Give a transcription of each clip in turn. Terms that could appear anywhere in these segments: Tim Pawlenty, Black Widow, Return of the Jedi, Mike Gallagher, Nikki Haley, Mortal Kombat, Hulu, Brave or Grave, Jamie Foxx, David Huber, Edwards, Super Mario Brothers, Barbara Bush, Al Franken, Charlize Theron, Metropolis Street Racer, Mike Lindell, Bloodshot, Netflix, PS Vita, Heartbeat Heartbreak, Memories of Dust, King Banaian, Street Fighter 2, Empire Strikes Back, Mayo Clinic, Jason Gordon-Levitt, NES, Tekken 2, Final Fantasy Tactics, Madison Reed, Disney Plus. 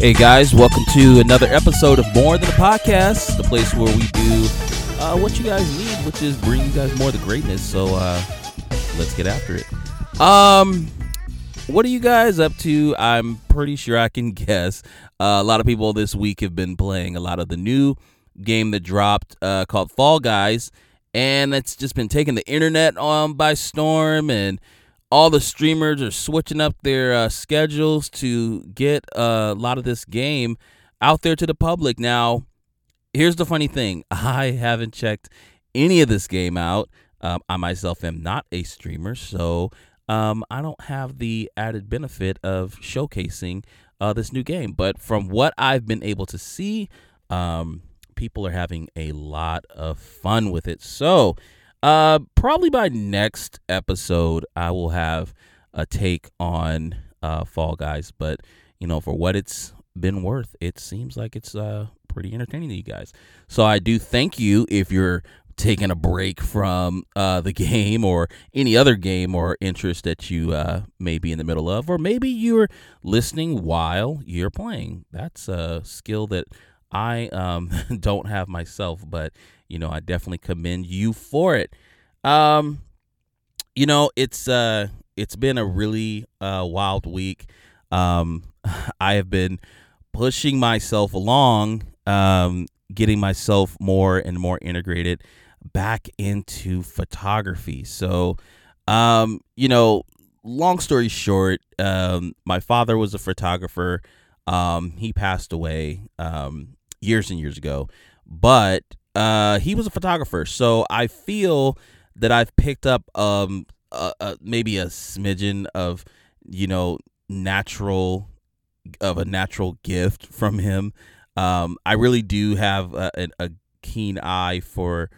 Hey guys, welcome to another episode of More Than a Podcast, the place where we do what you guys need, which is bring you guys more of the greatness. So let's get after it. What are you guys up to? I'm pretty sure I can guess. A lot of people this week have been playing a lot of the new game that dropped called Fall Guys, and that's just been taking the internet by storm, and all the streamers are switching up their schedules to get a lot of this game out there to the public. Now, here's the funny thing. I haven't checked any of this game out. I myself am not a streamer, so I don't have the added benefit of showcasing this new game. But from what I've been able to see, people are having a lot of fun with it. So probably by next episode, I will have a take on Fall Guys. But, you know, for what it's been worth, it seems like it's pretty entertaining to you guys. So I do thank you if you're taking a break from the game or any other game or interest that you may be in the middle of. Or maybe you're listening while you're playing. That's a skill that I don't have myself, but, you know, I definitely commend you for it. You know, it's been a really wild week. I have been pushing myself along, getting myself more and more integrated back into photography. So, you know, long story short, my father was a photographer. He passed away years and years ago, but he was a photographer, so I feel that I've picked up maybe a smidgen of, you know, a natural gift from him. I really do have a keen eye for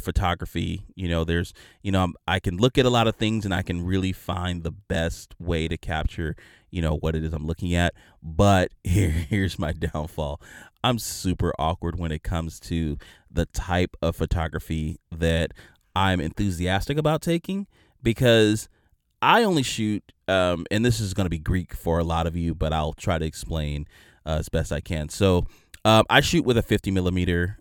photography. You know, there's, you know, I can look at a lot of things and I can really find the best way to capture, you know, what it is I'm looking at. But here's my downfall. I'm super awkward when it comes to the type of photography that I'm enthusiastic about taking, because I only shoot, and this is going to be Greek for a lot of you, but I'll try to explain as best I can. So I shoot with a 50 millimeter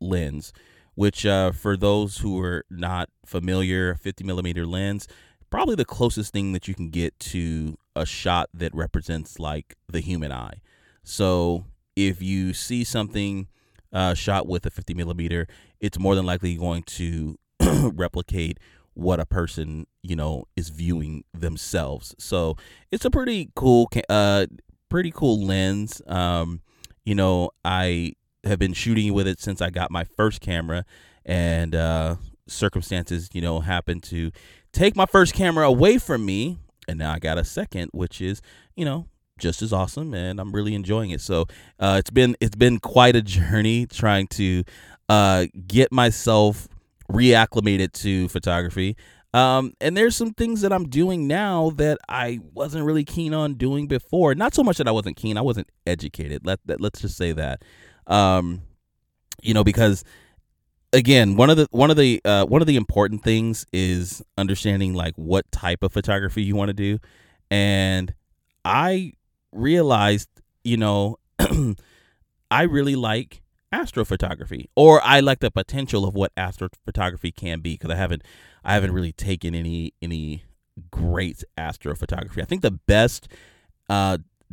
lens, which for those who are not familiar, 50 millimeter lens, probably the closest thing that you can get to a shot that represents like the human eye. So if you see something shot with a 50 millimeter, it's more than likely going to replicate what a person, you know, is viewing themselves. So it's a pretty cool lens. You know, I have been shooting with it since I got my first camera, and circumstances, you know, happened to take my first camera away from me, and now I got a second, which is, you know, just as awesome, and I'm really enjoying it. So it's been quite a journey trying to get myself reacclimated to photography. And there's some things that I'm doing now that I wasn't really keen on doing before. Not so much that I wasn't keen, I wasn't educated. Let's just say that. You know, because again, one of the important things is understanding like what type of photography you want to do. And I realized, you know, I really like astrophotography, or I like the potential of what astrophotography can be, because I haven't really taken any great astrophotography. I think the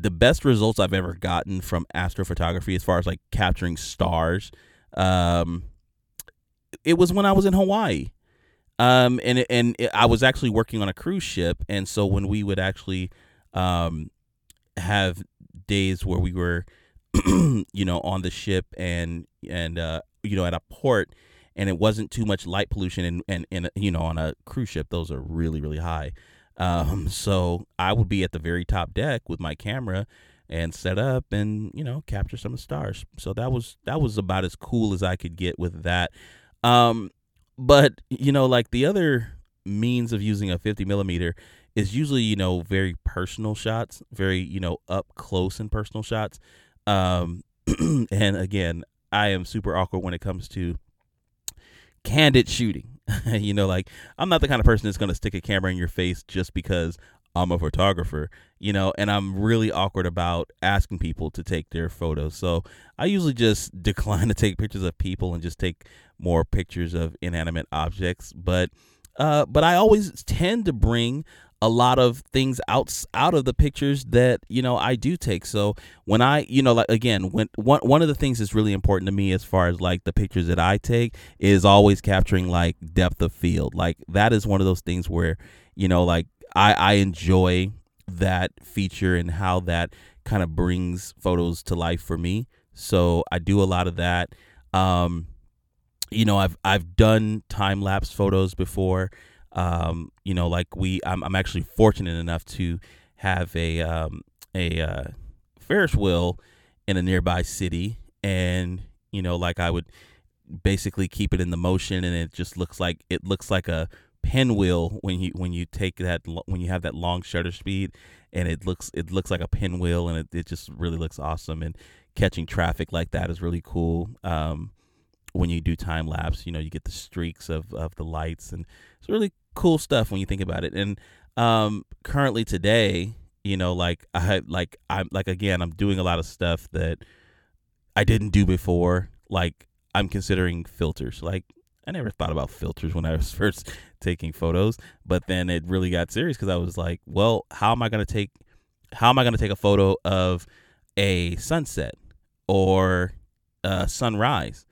best results I've ever gotten from astrophotography, as far as like capturing stars, it was when I was in Hawaii. I was actually working on a cruise ship, and so when we would actually have days where we were you know, on the ship and you know, at a port, and it wasn't too much light pollution, and you know, on a cruise ship those are really, really high. So I would be at the very top deck with my camera and set up and, you know, capture some of the stars. So that was about as cool as I could get with that. But, you know, like the other means of using a 50 millimeter is usually, you know, very personal shots, very, you know, up close and personal shots. And again, I am super awkward when it comes to candid shooting. You know, like I'm not the kind of person that's going to stick a camera in your face just because I'm a photographer, you know, and I'm really awkward about asking people to take their photos. So I usually just decline to take pictures of people and just take more pictures of inanimate objects. But I always tend to bring a lot of things out of the pictures that, you know, I do take. So when I, you know, like, again, when one of the things that's really important to me as far as like the pictures that I take is always capturing like depth of field. Like that is one of those things where, you know, like I enjoy that feature and how that kind of brings photos to life for me. So I do a lot of that. You know, I've done time lapse photos before. You know, like I'm actually fortunate enough to have a Ferris wheel in a nearby city, and you know, like I would basically keep it in the motion, and it just looks like a pinwheel when you take that, when you have that long shutter speed, and it looks like a pinwheel, and it just really looks awesome. And catching traffic like that is really cool. When you do time lapse, you know, you get the streaks of the lights, and it's really cool stuff when you think about it. And currently today, you know, I'm doing a lot of stuff that I didn't do before. Like I'm considering filters. Like I never thought about filters when I was first taking photos, but then it really got serious because I was like, well, how am I going to take a photo of a sunset or a sunrise?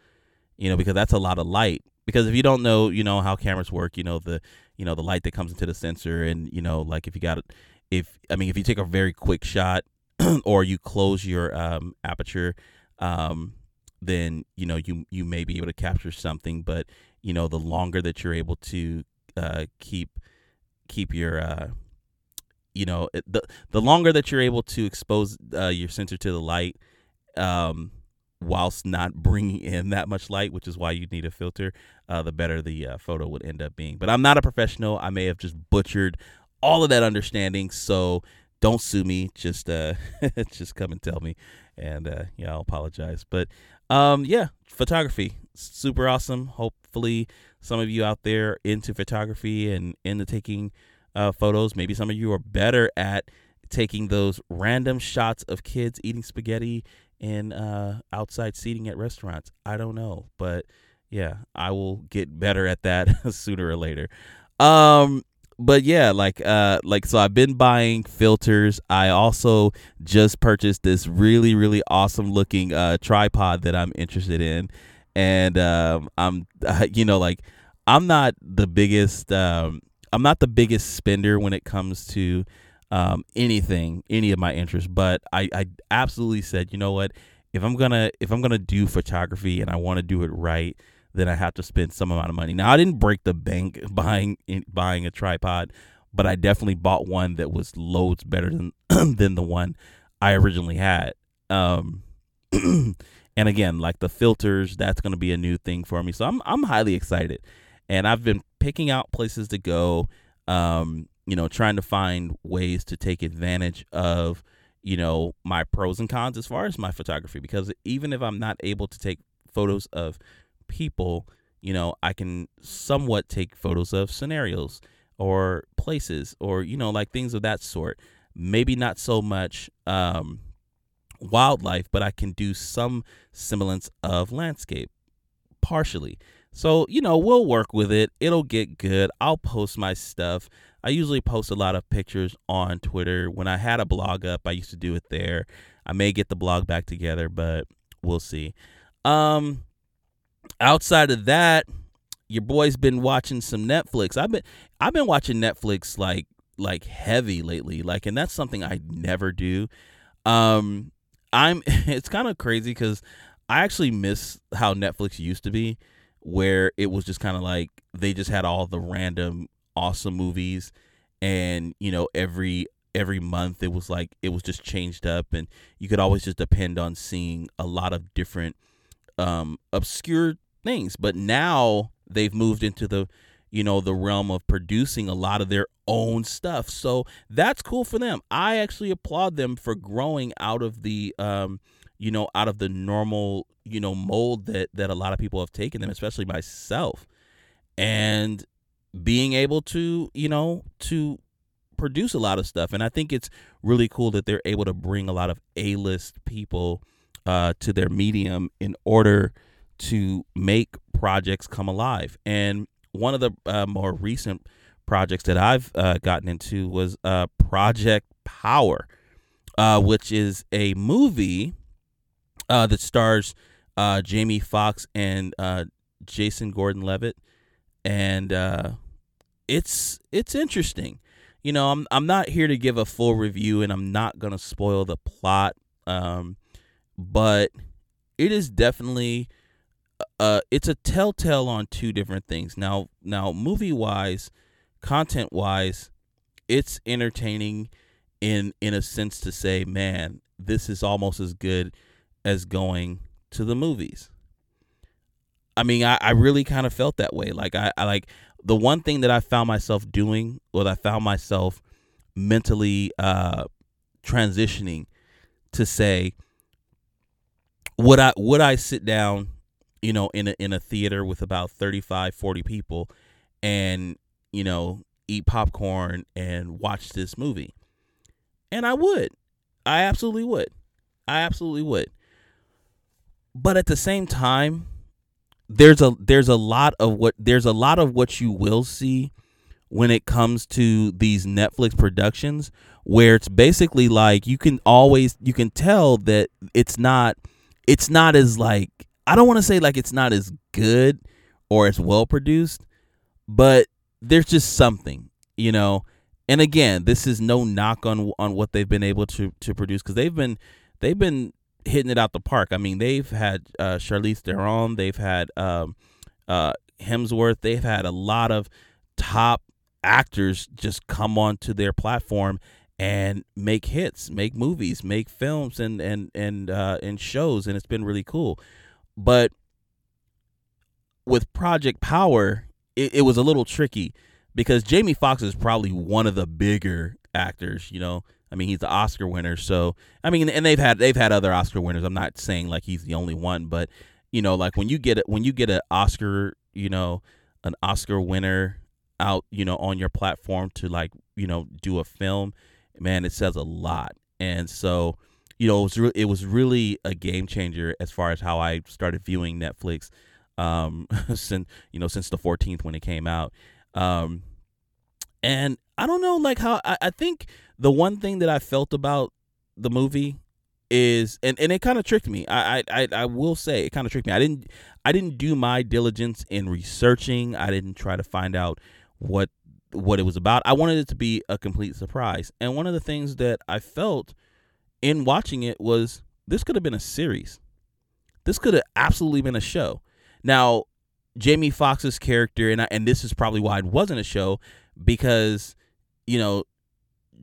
You know, because that's a lot of light. Because if you don't know, you know, how cameras work, you know, the light that comes into the sensor, and, you know, like if you take a very quick shot or you close your aperture, then, you know, you may be able to capture something. But, you know, the longer that you're able to keep your, you know, the longer that you're able to expose your sensor to the light, whilst not bringing in that much light, which is why you need a filter, the better the photo would end up being. But I'm not a professional. I may have just butchered all of that understanding. So don't sue me. Just come and tell me, and yeah, I'll apologize. But yeah, photography, super awesome. Hopefully, some of you out there into photography and into taking photos. Maybe some of you are better at taking those random shots of kids eating spaghetti in outside seating at restaurants. I don't know, but yeah, I will get better at that sooner or later. But yeah, so I've been buying filters. I also just purchased this really, really awesome looking tripod that I'm interested in, and I'm not the biggest spender when it comes to any of my interests, but I absolutely said, you know what, if I'm gonna do photography and I want to do it right, then I have to spend some amount of money. Now, I didn't break the bank buying a tripod, but I definitely bought one that was loads better than the one I originally had. And again, like the filters, that's going to be a new thing for me. So I'm highly excited, and I've been picking out places to go, you know, trying to find ways to take advantage of, you know, my pros and cons as far as my photography, because even if I'm not able to take photos of people, you know, I can somewhat take photos of scenarios or places or, you know, like things of that sort. Maybe not so much wildlife, but I can do some semblance of landscape partially. So, you know, we'll work with it. It'll get good. I'll post my stuff. I usually post a lot of pictures on Twitter. When I had a blog up, I used to do it there. I may get the blog back together, but we'll see. Outside of that, your boy's been watching some Netflix. I've been watching Netflix like heavy lately. Like, and that's something I never do. It's kind of crazy because I actually miss how Netflix used to be, where it was just kind of like they just had all the random awesome movies, and you know, every month it was just changed up, and you could always just depend on seeing a lot of different obscure things. But now they've moved into the, you know, the realm of producing a lot of their own stuff, so that's cool for them. I actually applaud them for growing out of the you know, out of the normal, you know, mold that a lot of people have taken them, especially myself, and being able to, you know, to produce a lot of stuff. And I think it's really cool that they're able to bring a lot of A-list people to their medium in order to make projects come alive. And one of the more recent projects that I've gotten into was Project Power, which is a movie that stars Jamie Foxx and Jason Gordon-Levitt, and it's interesting. You know, I'm not here to give a full review, and I'm not gonna spoil the plot, but it is definitely it's a telltale on two different things. Now movie wise, content wise, it's entertaining in a sense to say, man, this is almost as good as going to the movies. I mean, I really kind of felt that way. Like I like the one thing that I found myself doing, or that I found myself mentally transitioning to say, would I sit down, you know, in a theater with about 35, 40 people and, you know, eat popcorn and watch this movie? And I would. I absolutely would. But at the same time, there's a lot of what you will see when it comes to these Netflix productions, where it's basically like you can tell that it's not as, like, I don't want to say like it's not as good or as well produced, but there's just something, you know. And again, this is no knock on what they've been able to produce, because they've been hitting it out the park. I mean, they've had Charlize Theron, they've had Hemsworth, they've had a lot of top actors just come onto their platform and make hits, make movies, make films, and shows, and it's been really cool. But with Project Power, it was a little tricky, because Jamie Foxx is probably one of the bigger actors, you know. I mean, he's the Oscar winner, so I mean, and they've had other Oscar winners. I'm not saying like he's the only one, but you know, like when you get an Oscar, you know, an Oscar winner out, you know, on your platform to, like, you know, do a film, man, it says a lot. And so, you know, it was really a game changer as far as how I started viewing Netflix, since the 14th when it came out. And I don't know, like, how I think the one thing that I felt about the movie is, and it kind of tricked me. I will say it kind of tricked me. I didn't do my diligence in researching. I didn't try to find out what it was about. I wanted it to be a complete surprise. And one of the things that I felt in watching it was, this could have been a series. This could have absolutely been a show. Now, Jamie Foxx's character, and this is probably why it wasn't a show, because, you know,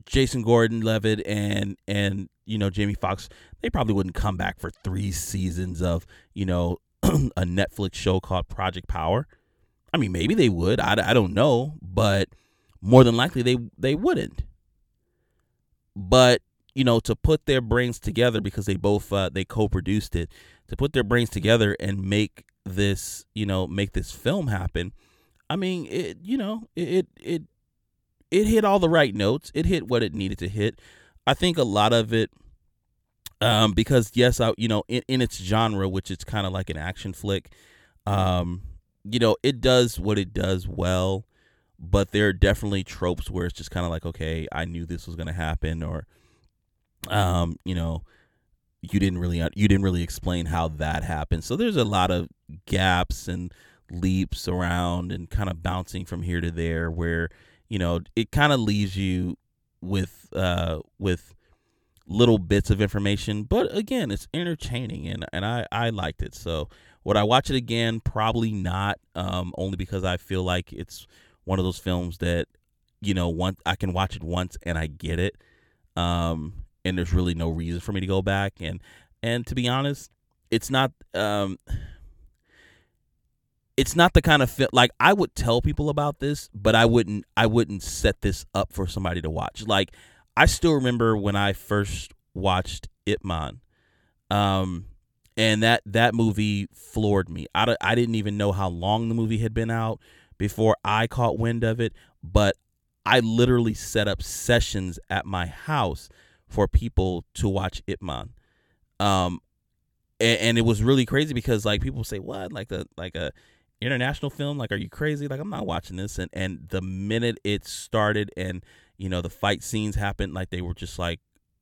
Jason Gordon-Levitt and you know, Jamie Foxx, they probably wouldn't come back for 3 seasons of, you know, a Netflix show called Project Power. I mean, maybe they would. I don't know, but more than likely they wouldn't. But, you know, to put their brains together, because they both they co-produced it, to put their brains together and make this, you know, make this film happen. I mean, it, you know, it hit all the right notes. It hit what it needed to hit. I think a lot of it, because yes, you know, in its genre, which it's kind of like an action flick, you know, it does what it does well, but there are definitely tropes where it's just kind of like, okay, I knew this was going to happen, or, you know, you didn't really explain how that happened. So there's a lot of gaps and leaps around and kind of bouncing from here to there, where, you know, it kind of leaves you with little bits of information. But again, it's entertaining, and I liked it. So would I watch it again? Probably not, only because I feel like it's one of those films that, you know, I can watch it once and I get it. And there's really no reason for me to go back. And to be honest, it's not the kind of film, like, I would tell people about this, but I wouldn't set this up for somebody to watch. Like, I still remember when I first watched Ip Man, and that movie floored me. I didn't even know how long the movie had been out before I caught wind of it, but I literally set up sessions at my house for people to watch Ip Man. And it was really crazy because like people say, what, like a international film? Like, are you crazy? Like, I'm not watching this. And the minute it started and, you know, the fight scenes happened, like they were just like,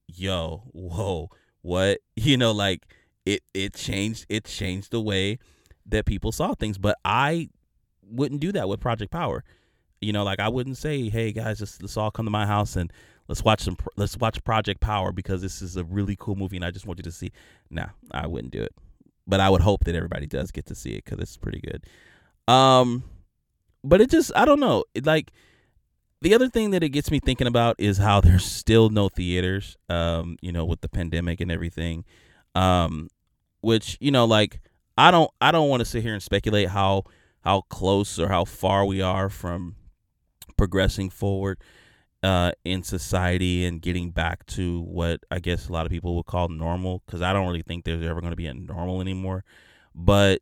yo, whoa, what? You know, like it changed the way that people saw things. But I wouldn't do that with Project Power. You know, like I wouldn't say, hey guys, let's all come to my house and let's watch Project Power because this is a really cool movie and I just want you to see. Nah, I wouldn't do it. But I would hope that everybody does get to see it because it's pretty good. But it just, I don't know. It, like, the other thing that it gets me thinking about is how there's still no theaters, you know, with the pandemic and everything, which, you know, like I don't want to sit here and speculate how close or how far we are from progressing forward in society and getting back to what I guess a lot of people would call normal, because I don't really think there's ever going to be a normal anymore. But,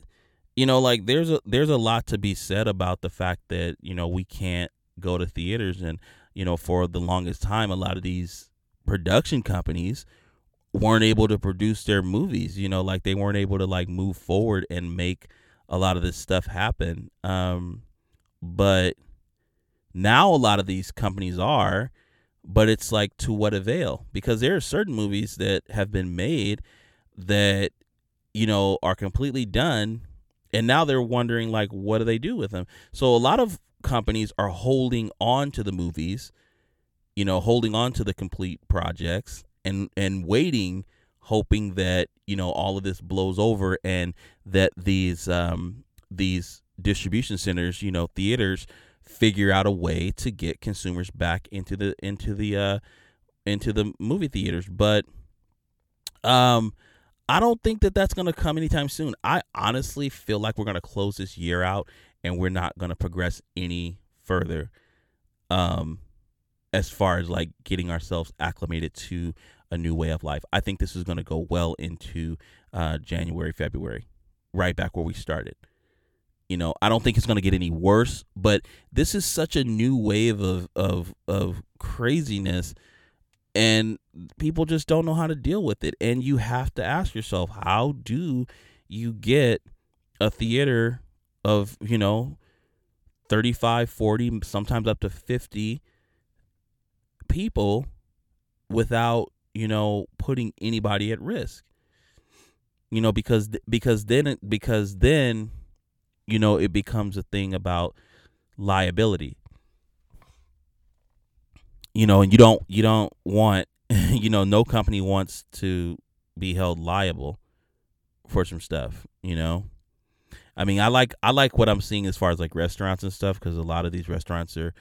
you know, like there's a lot to be said about the fact that, you know, we can't go to theaters. And, you know, for the longest time, a lot of these production companies weren't able to produce their movies, you know, like they weren't able to like move forward and make a lot of this stuff happen. But now a lot of these companies are, but it's like, to what avail? Because there are certain movies that have been made that, you know, are completely done. And now they're wondering, like, what do they do with them? So a lot of companies are holding on to the movies, you know, holding on to the complete projects and waiting, hoping that, you know, all of this blows over and that these distribution centers, you know, theaters, figure out a way to get consumers back into the movie theaters. But I don't think that that's going to come anytime soon. I honestly feel like we're going to close this year out and we're not going to progress any further as far as like getting ourselves acclimated to a new way of life. I think this is going to go well into January, February, right back where we started. You know, I don't think it's going to get any worse, but this is such a new wave of craziness and people just don't know how to deal with it. And you have to ask yourself, how do you get a theater of, you know, 35, 40, sometimes up to 50 people without, you know, putting anybody at risk? You know, because then you know, it becomes a thing about liability, you know, and you don't want, you know, no company wants to be held liable for some stuff, you know. I mean, I like what I'm seeing as far as like restaurants and stuff, because a lot of these restaurants are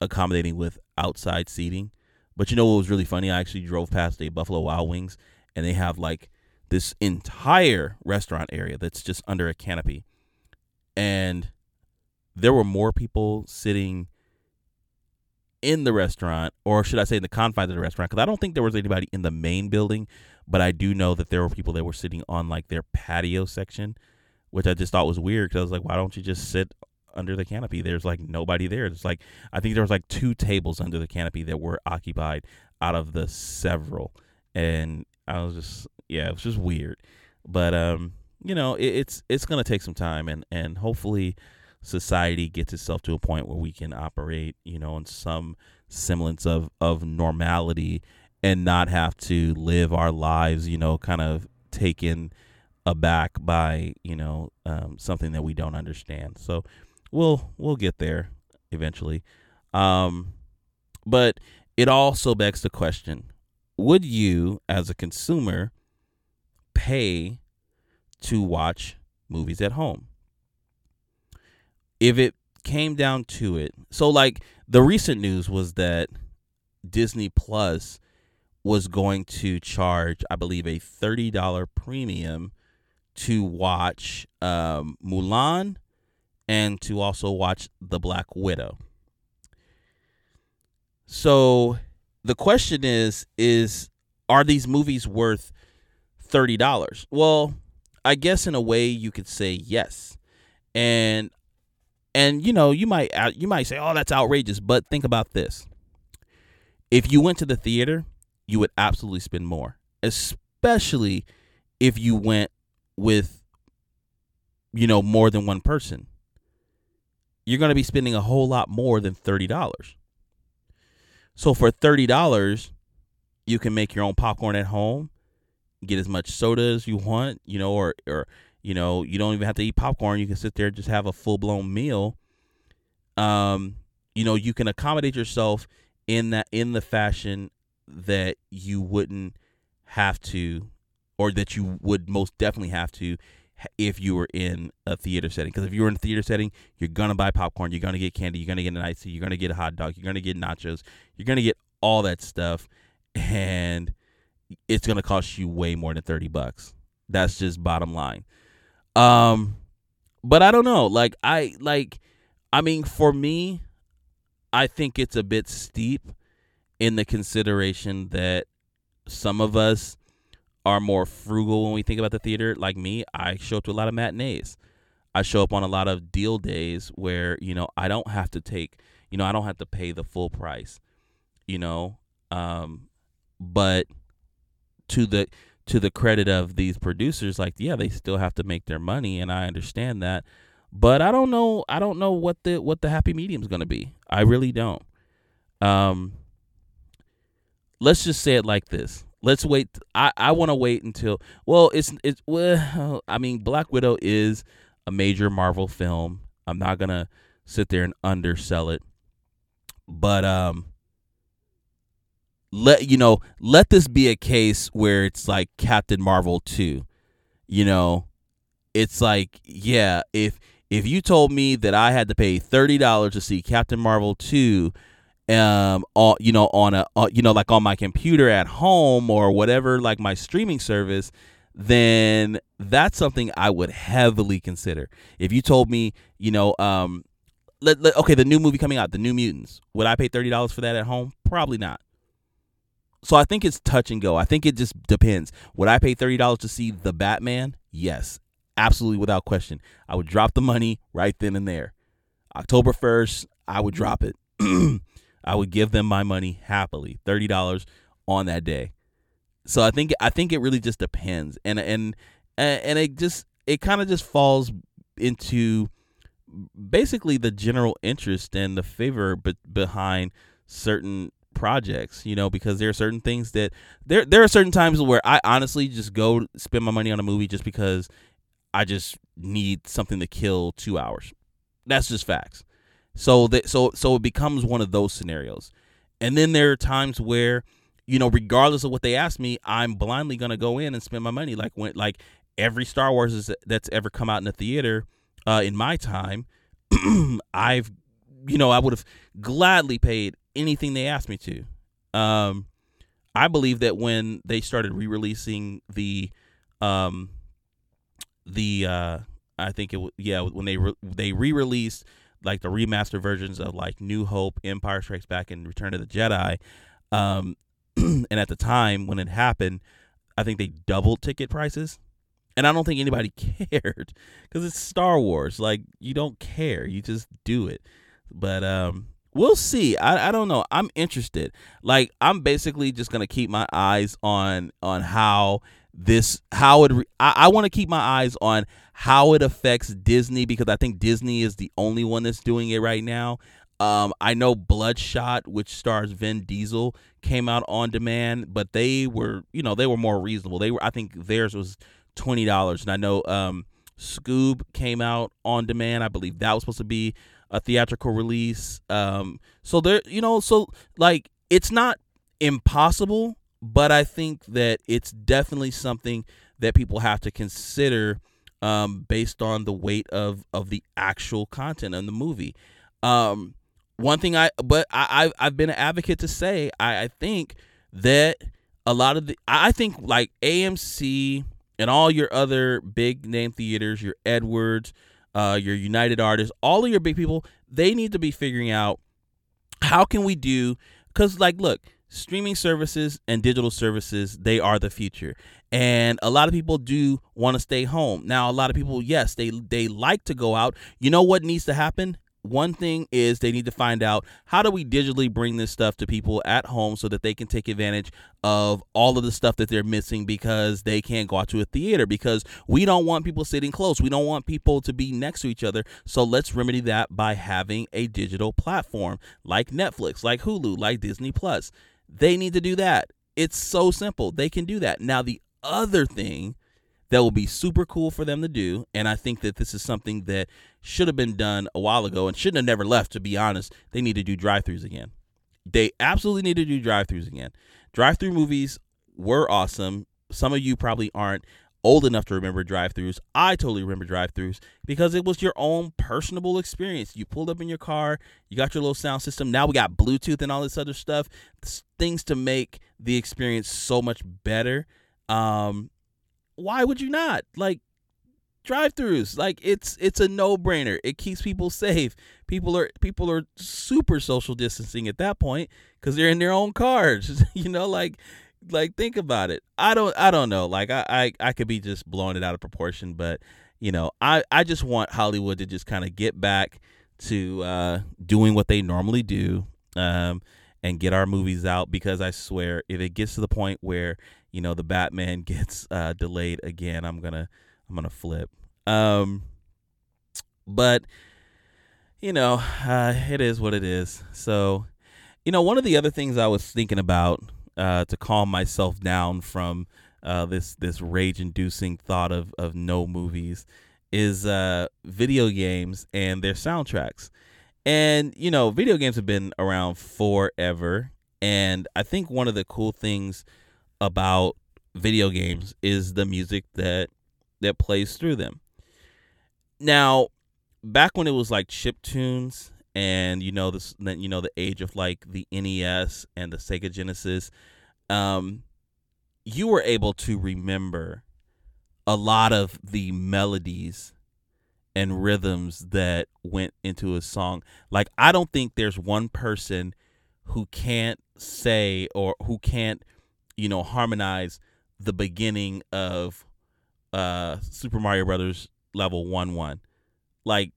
accommodating with outside seating. But you know what was really funny? I actually drove past a Buffalo Wild Wings and they have like this entire restaurant area that's just under a canopy. And there were more people sitting in the restaurant, or should I say in the confines of the restaurant, because I don't think there was anybody in the main building, but I do know that there were people that were sitting on like their patio section, which I just thought was weird, because I was like, why don't you just sit under the canopy? There's like nobody there. It's like, I think there was like two tables under the canopy that were occupied out of the several. And I was just, yeah, it was just weird. But, you know, it's going to take some time. And hopefully society gets itself to a point where we can operate, you know, in some semblance of normality and not have to live our lives, you know, kind of taken aback by, you know, something that we don't understand. So we'll get there eventually. But it also begs the question, would you, as a consumer, pay to watch movies at home? If it came down to it, so like the recent news was that Disney Plus was going to charge, I believe, a $30 premium to watch Mulan and to also watch The Black Widow. So the question is are these movies worth $30? Well, I guess in a way you could say yes. And And, you know, you might say, oh, that's outrageous. But think about this. If you went to the theater, you would absolutely spend more, especially if you went with, you know, more than one person. You're going to be spending a whole lot more than $30. So for $30, you can make your own popcorn at home, get as much soda as you want, you know, or you know, you don't even have to eat popcorn. You can sit there and just have a full-blown meal. You know, you can accommodate yourself in the fashion that you wouldn't have to, or that you would most definitely have to if you were in a theater setting. Because if you were in a theater setting, you're going to buy popcorn, you're going to get candy, you're going to get an ice tea, you're going to get a hot dog, you're going to get nachos, you're going to get all that stuff, and it's going to cost you way more than $30. That's just bottom line. But I don't know. I mean, for me, I think it's a bit steep in the consideration that some of us are more frugal when we think about the theater. Like me, I show up to a lot of matinees. I show up on a lot of deal days where, you know, I don't have to I don't have to pay the full price, you know. But to the credit of these producers, like, yeah, they still have to make their money, and I understand that. But I don't know what the happy medium is going to be. I really don't. Let's just say it like this. Let's wait. I want to wait until, well, Black Widow is a major Marvel film. I'm not going to sit there and undersell it. But let this be a case where it's like Captain Marvel 2. You know, it's like, yeah, if you told me that I had to pay $30 to see Captain Marvel 2, on my computer at home or whatever, like my streaming service, then that's something I would heavily consider. If you told me, you know, okay, the new movie coming out, The New Mutants, would I pay $30 for that at home? Probably not. So I think it's touch and go. I think it just depends. Would I pay $30 to see The Batman? Yes, absolutely, without question. I would drop the money right then and there. October 1st, I would drop it. I would give them my money happily, $30 on that day. So I think it really just depends, and it kind of just falls into basically the general interest and the favor behind certain projects, you know, because there are certain things that there are certain times where I honestly just go spend my money on a movie just because I just need something to kill 2 hours. That's just facts. So it becomes one of those scenarios. And then there are times where, you know, regardless of what they ask me, I'm blindly going to go in and spend my money. Like every Star Wars that's ever come out in the theater in my time, I would have gladly paid anything they asked me to. I believe that when they started re-releasing when they re-released like the remastered versions of like New Hope, Empire Strikes Back, and Return of the Jedi. And at the time when it happened, I think they doubled ticket prices. And I don't think anybody cared because it's Star Wars. Like, you don't care. You just do it. But we'll see. I don't know. I'm interested. Like, I'm basically just going to keep my eyes on how this, how it, I want to keep my eyes on how it affects Disney, because I think Disney is the only one that's doing it right now. I know Bloodshot, which stars Vin Diesel, came out on demand, but they were more reasonable. I think theirs was $20. And I know Scoob came out on demand. I believe that was supposed to be a theatrical release. So there, you know, so like, it's not impossible. But I think that it's definitely something that people have to consider based on the weight of the actual content in the movie. One thing I've been an advocate to say, I think that a lot of I think like AMC and all your other big name theaters, your Edwards, your United Artists, all of your big people, they need to be figuring out how can we do, because like, look, streaming services and digital services, they are the future. And a lot of people do want to stay home. Now, a lot of people, yes, they like to go out. You know what needs to happen? One thing is they need to find out, how do we digitally bring this stuff to people at home so that they can take advantage of all of the stuff that they're missing because they can't go out to a theater, because we don't want people sitting close. We don't want people to be next to each other. So let's remedy that by having a digital platform like Netflix, like Hulu, like Disney Plus. They need to do that. It's so simple. They can do that. Now, the other thing that will be super cool for them to do, and I think that this is something that should have been done a while ago and shouldn't have never left, to be honest, they need to do drive-thrus again. They absolutely need to do drive-thrus again. Drive-thru movies were awesome. Some of you probably aren't old enough to remember drive-thrus. I totally remember drive-thrus because it was your own personable experience. You pulled up in your car, you got your little sound system. Now we got Bluetooth and all this other stuff, things to make the experience so much better. Why would you not? Like, drive-thrus, like, it's a no-brainer. It keeps people safe. People are super social distancing at that point because they're in their own cars. You know, like think about it. I don't know. Like, I could be just blowing it out of proportion, but you know, I just want Hollywood to just kind of get back to doing what they normally do, and get our movies out, because I swear, if it gets to the point where, you know, The Batman gets delayed again, I'm gonna flip. But you know, it is what it is. So, you know, one of the other things I was thinking about to calm myself down from this rage-inducing thought of no movies is video games and their soundtracks. And you know, video games have been around forever, and I think one of the cool things about video games is the music that plays through them. Now, back when it was like chiptunes, and you know this, you know, the age of like the NES and the Sega Genesis, you were able to remember a lot of the melodies and rhythms that went into a song. Like, I don't think there's one person who can't say, or who can't, you know, harmonize the beginning of Super Mario Brothers level 1-1. Like,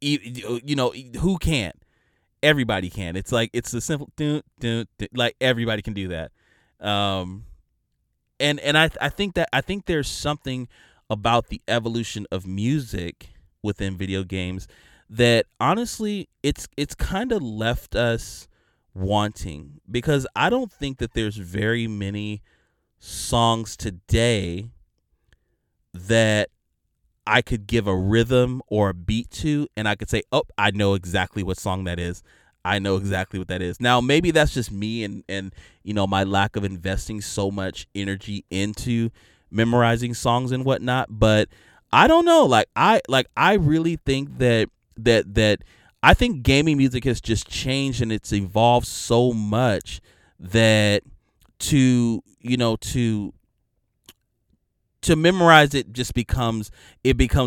you know, who can't? Everybody can. It's like, it's a simple do, like, everybody can do that. And I think there's something about the evolution of music within video games that honestly it's kind of left us wanting, because I don't think that there's very many songs today that I could give a rhythm or a beat to and I could say, oh, I know exactly what song that is. I know exactly what that is. Now, maybe that's just me and you know, my lack of investing so much energy into memorizing songs and whatnot, but I don't know. I really think that I think gaming music has just changed, and it's evolved so much that to memorize it just becomes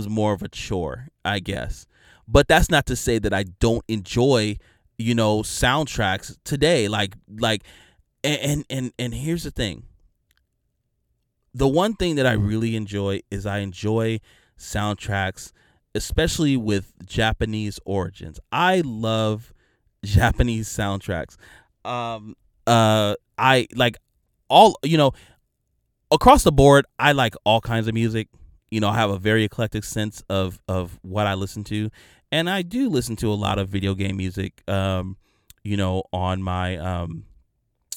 more of a chore, I guess. But that's not to say that I don't enjoy, you know, soundtracks today. And here's the thing. The one thing that I really enjoy is I enjoy soundtracks, especially with Japanese origins. I love Japanese soundtracks. I like all, you know, across the board, I like all kinds of music. You know, I have a very eclectic sense of what I listen to. And I do listen to a lot of video game music, you know, on my,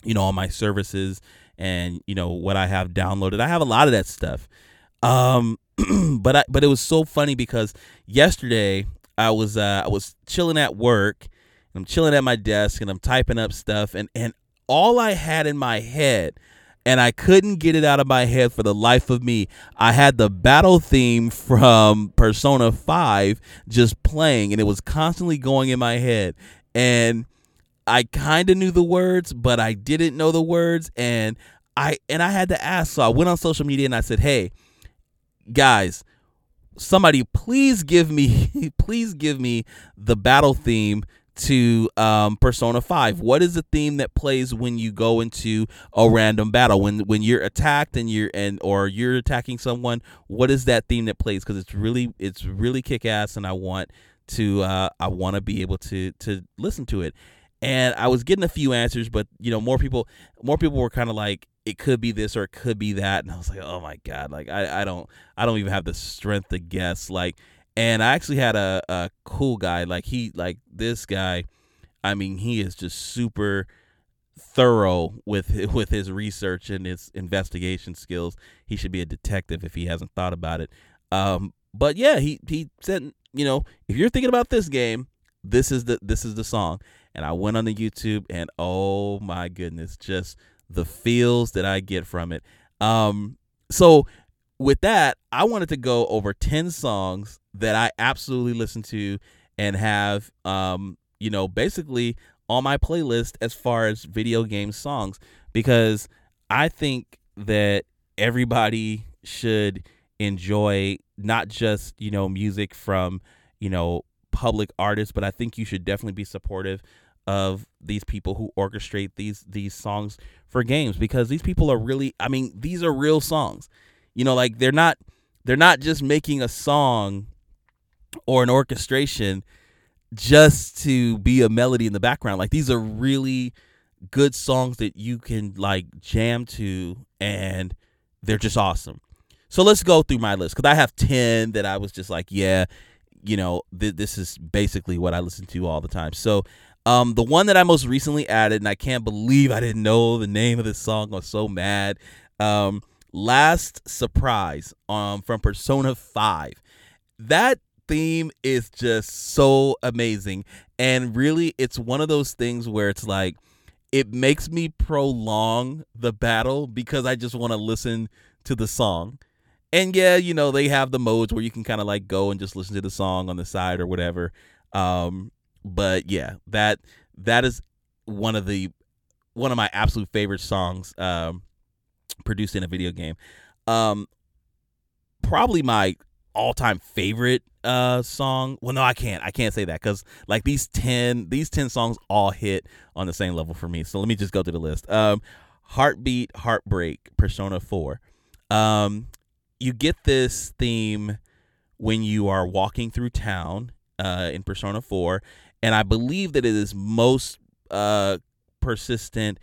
you know, on my services and, you know, what I have downloaded. I have a lot of that stuff. But it was so funny because yesterday I was chilling at work, and I'm chilling at my desk, and I'm typing up stuff, and all I had in my head, and I couldn't get it out of my head for the life of me, I had the battle theme from Persona 5 just playing, and it was constantly going in my head, and I kind of knew the words, but I didn't know the words, and I had to ask. So I went on social media and I said, "Hey guys, somebody please give me the battle theme to Persona 5. What is the theme that plays when you go into a random battle? When you're attacked or you're attacking someone, what is that theme that plays? Because it's really kick ass, and I want to be able to listen to it. And I was getting a few answers, but more people were kind of like, it could be this or it could be that, and I was like, oh my god, like I don't even have the strength to guess. Like, and I actually had a cool guy, this guy, I mean, he is just super thorough with his research and his investigation skills. He should be a detective if he hasn't thought about it. But yeah, he said, if you're thinking about this game, this is the song. And I went on to YouTube, and oh my goodness, just the feels that I get from it. So with that, I wanted to go over 10 songs that I absolutely listen to and have, basically on my playlist as far as video game songs, because I think that everybody should enjoy not just, music from, public artists, but I think you should definitely be supportive of these people who orchestrate these songs for games, because these people are really, I mean, these are real songs. They're not just making a song or an orchestration just to be a melody in the background. Like, these are really good songs that you can jam to, and they're just awesome. So let's go through my list, because I have 10 that I was just like, yeah, this is basically what I listen to all the time. So the one that I most recently added, and I can't believe I didn't know the name of this song, I was so mad, Last Surprise from Persona 5. That theme is just so amazing. And really, it's one of those things where it's like, it makes me prolong the battle because I just want to listen to the song. And yeah, they have the modes where you can kind of go and just listen to the song on the side or whatever. But yeah, that is one of my absolute favorite songs produced in a video game. Probably my all-time favorite song. Well, no, I can't say that, because these 10 songs all hit on the same level for me. So let me just go through the list. Heartbeat Heartbreak, Persona 4. You get this theme when you are walking through town in Persona 4, and I believe that it is most persistent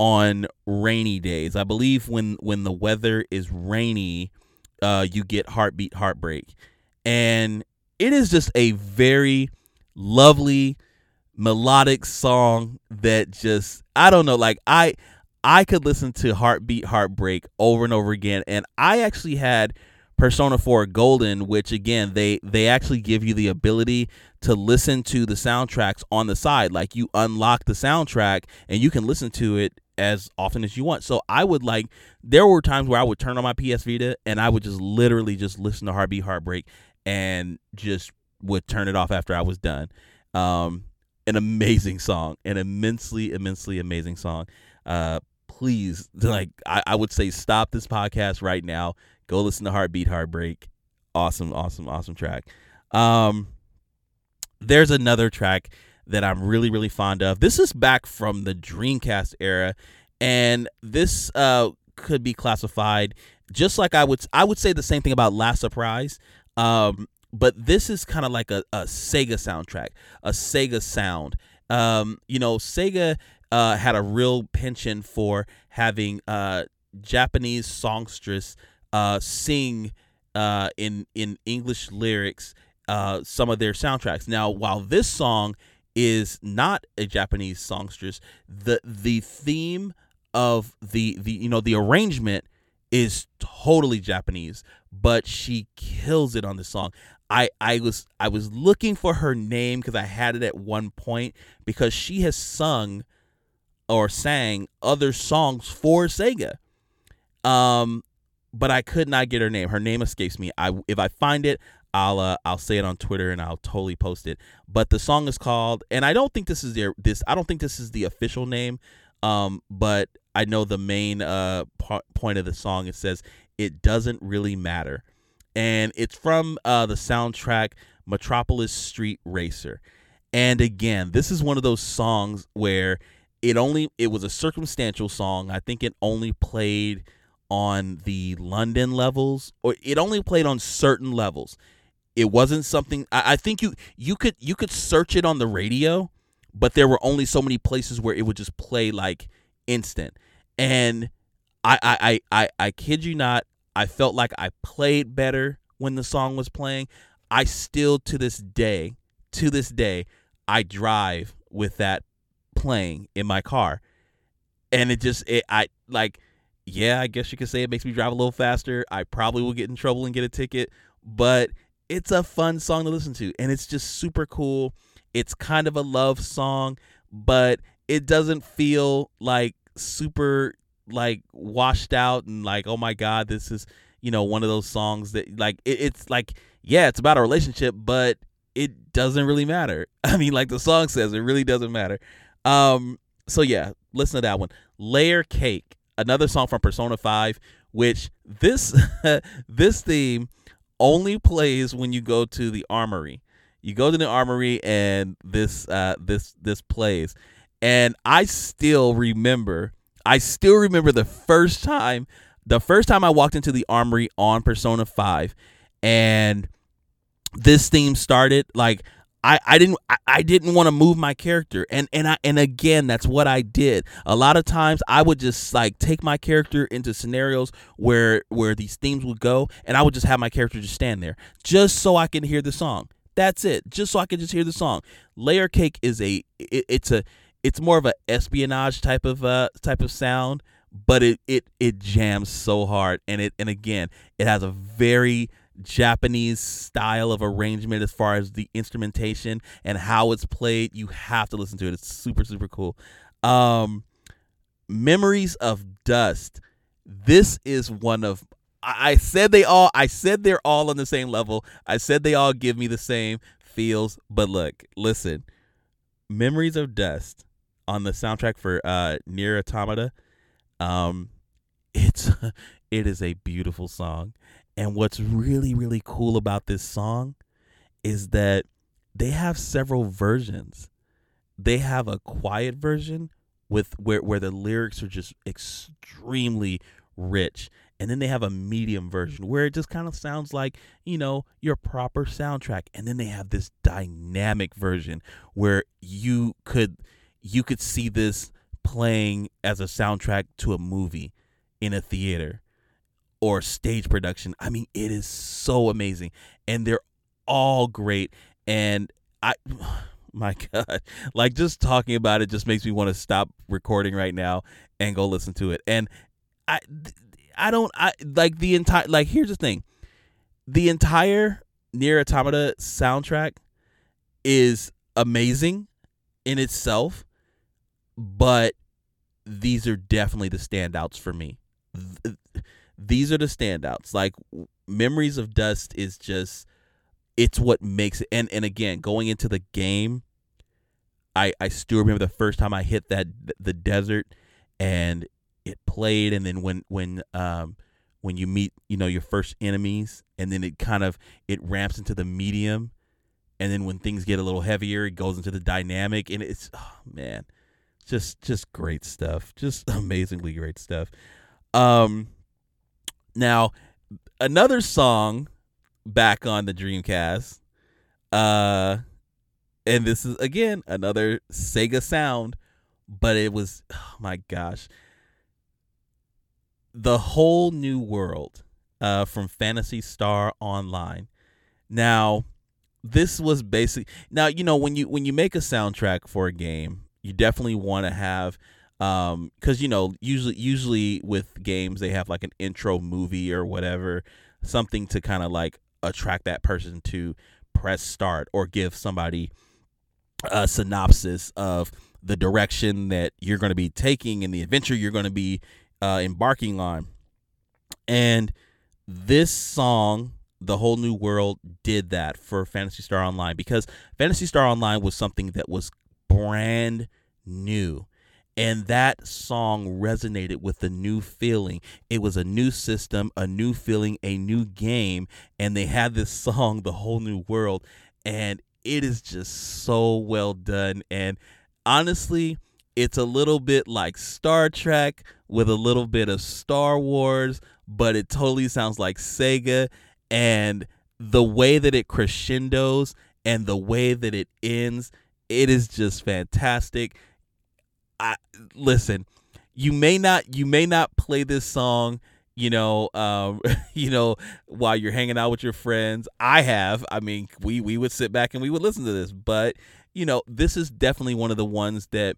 on rainy days. I believe when the weather is rainy, you get Heartbeat Heartbreak, and it is just a very lovely melodic song that just, I don't know, I could listen to Heartbeat Heartbreak over and over again. And I actually had Persona 4 Golden, which again, they actually give you the ability to listen to the soundtracks on the side. Like, you unlock the soundtrack and you can listen to it as often as you want. So I would there were times where I would turn on my PS Vita and I would just literally just listen to Heartbeat Heartbreak and just would turn it off after I was done. An amazing song, an immensely, immensely amazing song. Please, I would say, stop this podcast right now. Go listen to Heartbeat Heartbreak. Awesome, awesome, awesome track. There's another track that I'm really, really fond of. This is back from the Dreamcast era, and this could be classified just like I would say the same thing about Last Surprise. But this is kind of like a Sega soundtrack, a Sega sound. Sega had a real penchant for having Japanese songstress sing in English lyrics some of their soundtracks. Now, while this song is not a Japanese songstress, the theme of the arrangement is totally Japanese, but she kills it on this song. I was looking for her name, because I had it at one point, because she has sang other songs for Sega, but I could not get her name. Her name escapes me. If I find it, I'll say it on Twitter and I'll totally post it. But the song is called, and I don't think this is the official name, but I know the main point of the song. It says, "It doesn't really matter," and it's from the soundtrack Metropolis Street Racer. And again, this is one of those songs where it was a circumstantial song. I think it only played on the London levels, or it only played on certain levels. It wasn't something I think you could search it on the radio, but there were only so many places where it would just play like instant. And I kid you not, I felt like I played better when the song was playing. I still to this day, I drive with that playing in my car, and I guess you could say it makes me drive a little faster. I probably will get in trouble and get a ticket, but it's a fun song to listen to, and it's just super cool. It's kind of a love song, but it doesn't feel like super like washed out and like, oh my God, this is, you know, one of those songs that like it's like, yeah, it's about a relationship, but it doesn't really matter. I mean, like the song says, it really doesn't matter. So yeah, listen to that one. Layer Cake, another song from Persona 5, which this theme only plays when you go to the armory. You go to the armory and this plays. And I still remember the first time I walked into the armory on Persona 5, and this theme started. Like I didn't want to move my character, and again, that's what I did. A lot of times I would just like take my character into scenarios where these themes would go, and I would just have my character just stand there just so I can hear the song. That's it. Just so I could just hear the song. Layer Cake is it's more of a espionage type of sound, but it jams so hard, and again, it has a very Japanese style of arrangement as far as the instrumentation and how it's played. You have to listen to it. It's super, super cool. Memories of Dust. This is one of, I said they're all on the same level. I said they all give me the same feels, but listen, Memories of Dust on the soundtrack for Nier Automata. It is a beautiful song. And what's really, really cool about this song is that they have several versions. They have a quiet version where the lyrics are just extremely rich. And then they have a medium version where it just kind of sounds like, you know, your proper soundtrack. And then they have this dynamic version where you could see this playing as a soundtrack to a movie in a theater or stage production. I mean, it is so amazing, and they're all great. And my God, like just talking about it just makes me want to stop recording right now and go listen to it. And here's the thing. The entire Nier Automata soundtrack is amazing in itself, but these are definitely the standouts for me. These are the standouts. Like Memories of Dust is just, it's what makes it. And again, going into the game, I still remember the first time I hit the desert and it played. And then when you meet, you know, your first enemies, and then it ramps into the medium. And then when things get a little heavier, it goes into the dynamic, and it's, oh man, just great stuff. Just amazingly great stuff. Now, another song back on the Dreamcast, and this is, again, another Sega sound, but it was, oh my gosh, The Whole New World from Phantasy Star Online. Now, this was basically, now, you know, when you make a soundtrack for a game, you definitely want to have, because, you know, usually with games, they have like an intro movie or whatever, something to kind of like attract that person to press start, or give somebody a synopsis of the direction that you're going to be taking and the adventure you're going to be embarking on. And this song, The Whole New World, did that for Phantasy Star Online, because Phantasy Star Online was something that was brand new. And that song resonated with the new feeling. It was a new system, a new feeling, a new game. And they had this song, The Whole New World. And it is just so well done. And honestly, it's a little bit like Star Trek with a little bit of Star Wars, but it totally sounds like Sega. And the way that it crescendos and the way that it ends, it is just fantastic. Listen, you may not play this song, while you're hanging out with your friends. I have. I mean, we would sit back and we would listen to this, but this is definitely one of the ones that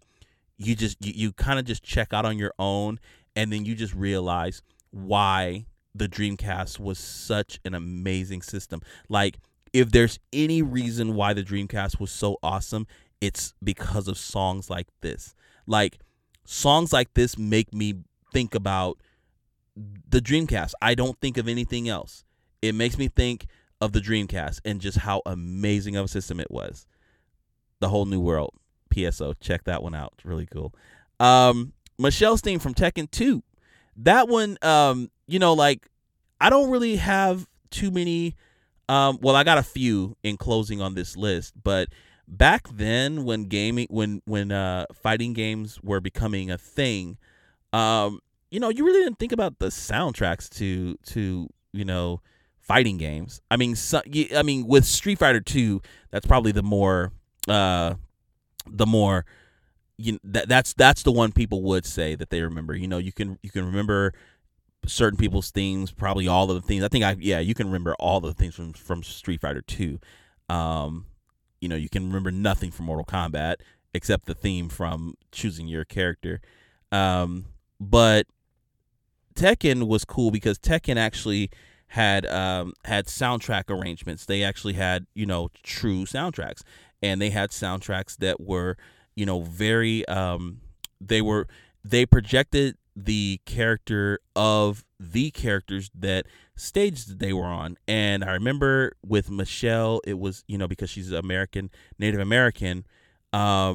you kind of just check out on your own, and then you just realize why the Dreamcast was such an amazing system. Like, if there's any reason why the Dreamcast was so awesome, it's because of songs like this. Like, songs like this make me think about the Dreamcast. I don't think of anything else. It makes me think of the Dreamcast and just how amazing of a system it was. The Whole New World. PSO, check that one out. It's really cool. Michelle's theme from Tekken 2. That one, I don't really have too many. I got a few in closing on this list, but back then when gaming, when fighting games were becoming a thing, you really didn't think about the soundtracks to fighting games. I mean, with Street Fighter 2, that's probably the more that's the one people would say that they remember. You can remember certain people's themes, probably all of the themes. You can remember all the things from Street Fighter 2. You can remember nothing from Mortal Kombat except the theme from choosing your character. But Tekken was cool because Tekken actually had soundtrack arrangements. They actually had, true soundtracks, and they had soundtracks that were, very, they projected the character of the characters that stage that they were on. And I remember with Michelle, it was, because she's Native American, her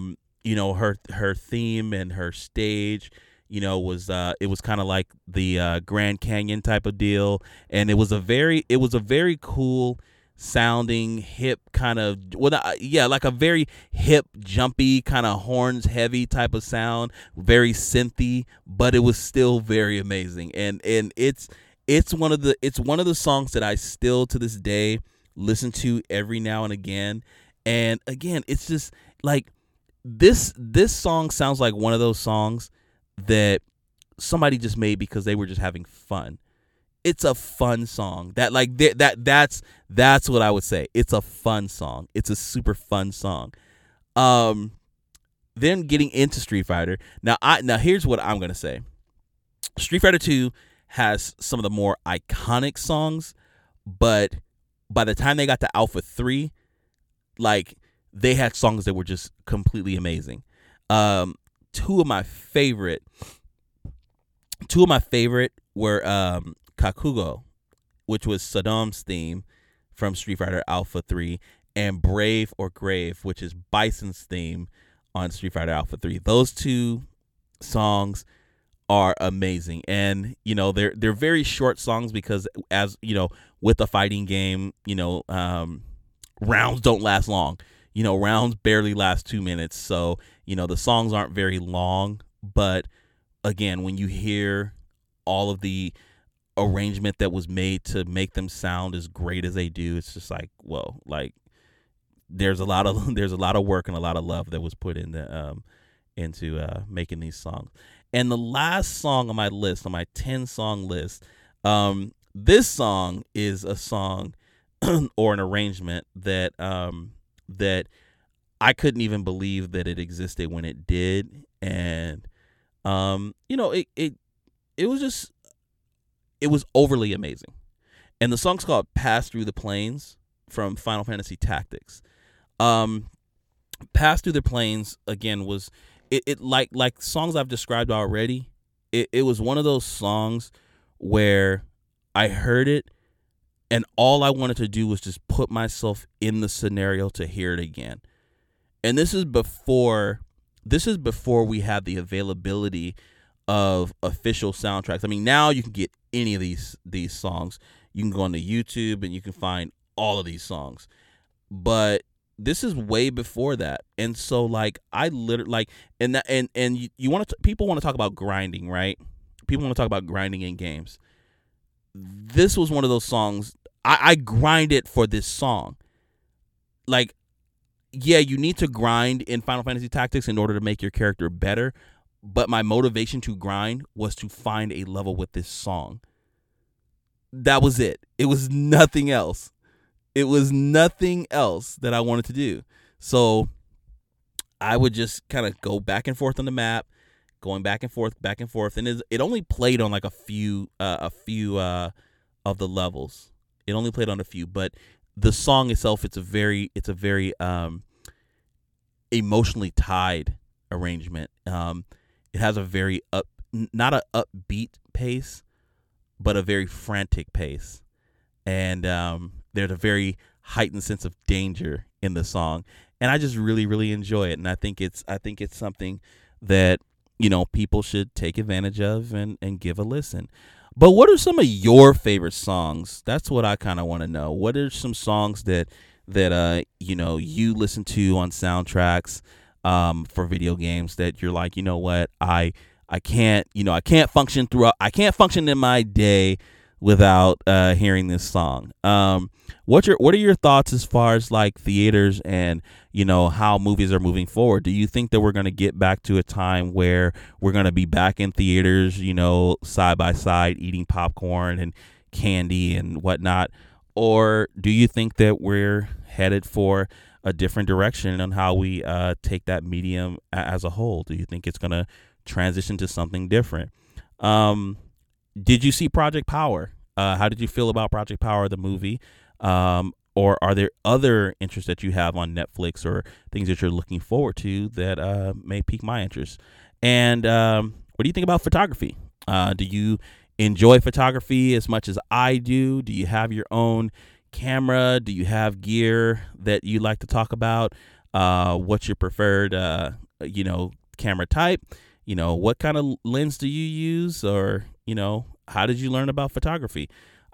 theme and her stage, it was kind of like the Grand Canyon type of deal. And it was a very cool sounding hip kind of, like a very hip, jumpy kind of horns heavy type of sound, very synthy, but it was still very amazing. And it's one of the songs that I still to this day listen to every now and again. And again, it's just like this song sounds like one of those songs that somebody just made because they were just having fun. It's a fun song. That's what I would say. It's a fun song. It's a super fun song. Then getting into Street Fighter. Now here's what I'm gonna say. Street Fighter 2 has some of the more iconic songs, but by the time they got to Alpha 3, like, they had songs that were just completely amazing. Two of my favorite were Kakugo, which was Saddam's theme from Street Fighter Alpha 3, and Brave or Grave, which is Bison's theme on Street Fighter Alpha 3. Those two songs are amazing. And, they're very short songs because, as you know, with a fighting game, rounds don't last long. Rounds barely last 2 minutes. So, the songs aren't very long. But again, when you hear all of the arrangement that was made to make them sound as great as they do, it's just like, whoa, like there's a lot of work and a lot of love that was put into making these songs. And the last song on my list, on my 10 song list, this song is a song or an arrangement that that I couldn't even believe that it existed when it did. And it was overly amazing. And the song's called Pass Through the Plains from Final Fantasy Tactics. Pass Through the Plains, again, was it like songs I've described already. It was one of those songs where I heard it and all I wanted to do was just put myself in the scenario to hear it again. And this is before we had the availability of official soundtracks. I mean, now you can get any of these songs. You can go onto YouTube and you can find all of these songs. But this is way before that. And so like I literally like and that and you want to people want to talk about grinding, right? People want to talk about grinding in games. This was one of those songs I grinded for this song. Like, yeah, you need to grind in Final Fantasy Tactics in order to make your character better. But my motivation to grind was to find a level with this song. That was it. It was nothing else. It was nothing else that I wanted to do. So I would just kind of go back and forth on the map, going back and forth, and it only played on like a few of the levels. It only played on a few, but the song itself, it's a very emotionally tied arrangement. It has a very upbeat pace, but a very frantic pace, and there's a very heightened sense of danger in the song, and I just really, really enjoy it. And I think it's something that, you know, people should take advantage of and give a listen. But what are some of your favorite songs? That's what I kind of want to know. What are some songs that you know, you listen to on soundtracks for video games that you're like, you know what, I can't function in my day without hearing this song. What are your thoughts as far as like theaters and, you know, how movies are moving forward? Do you think that we're going to get back to a time where we're going to be back in theaters, you know, side by side, eating popcorn and candy and whatnot? Or do you think that we're headed for a different direction on how we take that medium as a whole? Do you think it's going to transition to something different? Did you see Project Power? How did you feel about Project Power, the movie? Or are there other interests that you have on Netflix or things that you're looking forward to that may pique my interest? And what do you think about photography? Do you enjoy photography as much as I do? Do you have your own camera? Do you have gear that you like to talk about? What's your preferred, camera type? You know, what kind of lens do you use? Or, you know, how did you learn about photography?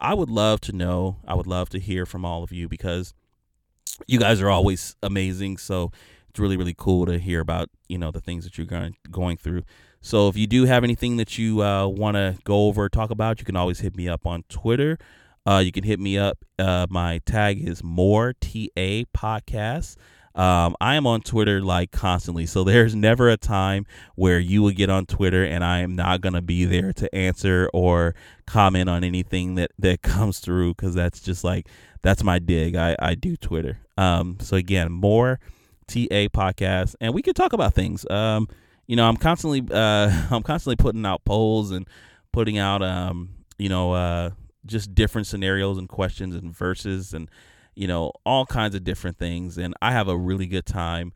I would love to know. I would love to hear from all of you because you guys are always amazing. So it's really, really cool to hear about, you know, the things that you're going through. So if you do have anything that you want to go over, talk about, you can always hit me up on Twitter. You can hit me up. My tag is MoreTA Podcast. I am on Twitter like constantly, so there's never a time where you will get on Twitter and I am not going to be there to answer or comment on anything that comes through, because that's just like, that's my dig. I do Twitter. So again, More TA Podcast, and we could talk about things. You know, I'm constantly putting out polls and putting out just different scenarios and questions and verses and, you know, all kinds of different things. And I have a really good time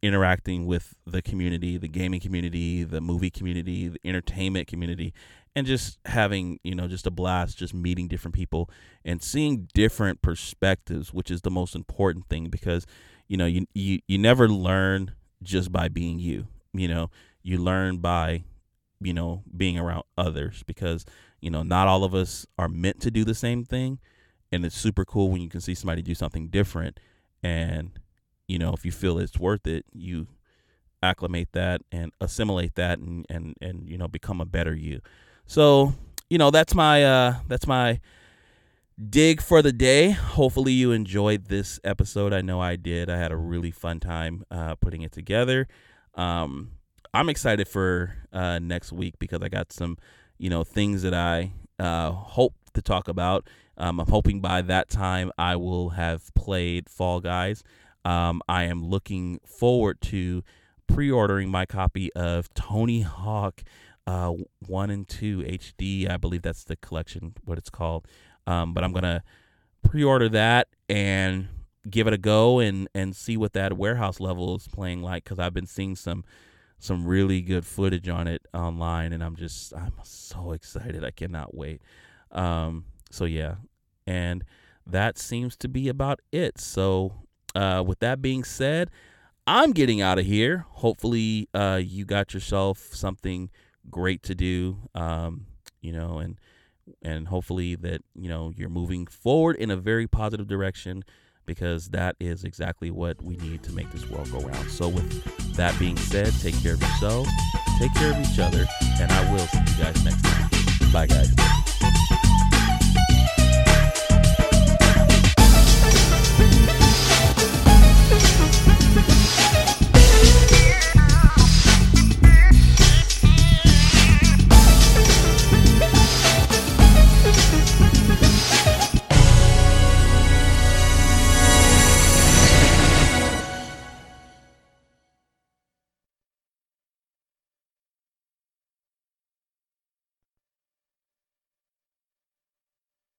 interacting with the community, the gaming community, the movie community, the entertainment community, and just having, you know, just a blast, just meeting different people and seeing different perspectives, which is the most important thing, because, you know, you never learn just by being you. You know, you learn by, you know, being around others, because, you know, not all of us are meant to do the same thing. And it's super cool when you can see somebody do something different. And, you know, if you feel it's worth it, you acclimate that and assimilate that and you know, become a better you. So, you know, that's my dig for the day. Hopefully you enjoyed this episode. I know I did. I had a really fun time putting it together. I'm excited for next week because I got some, you know, things that I hope to talk about. I'm hoping by that time I will have played Fall Guys. I am looking forward to pre-ordering my copy of Tony Hawk 1 and 2 HD. I believe that's the collection, what it's called. But I'm going to pre-order that and give it a go and see what that warehouse level is playing like, because I've been seeing some really good footage on it online, and I'm so excited. I cannot wait. So yeah, and that seems to be about it. So with that being said, I'm getting out of here. Hopefully you got yourself something great to do, you know, and hopefully that, you know, you're moving forward in a very positive direction, because that is exactly what we need to make this world go round. So with that being said, take care of yourself, take care of each other, and I will see you guys next time. Bye, guys.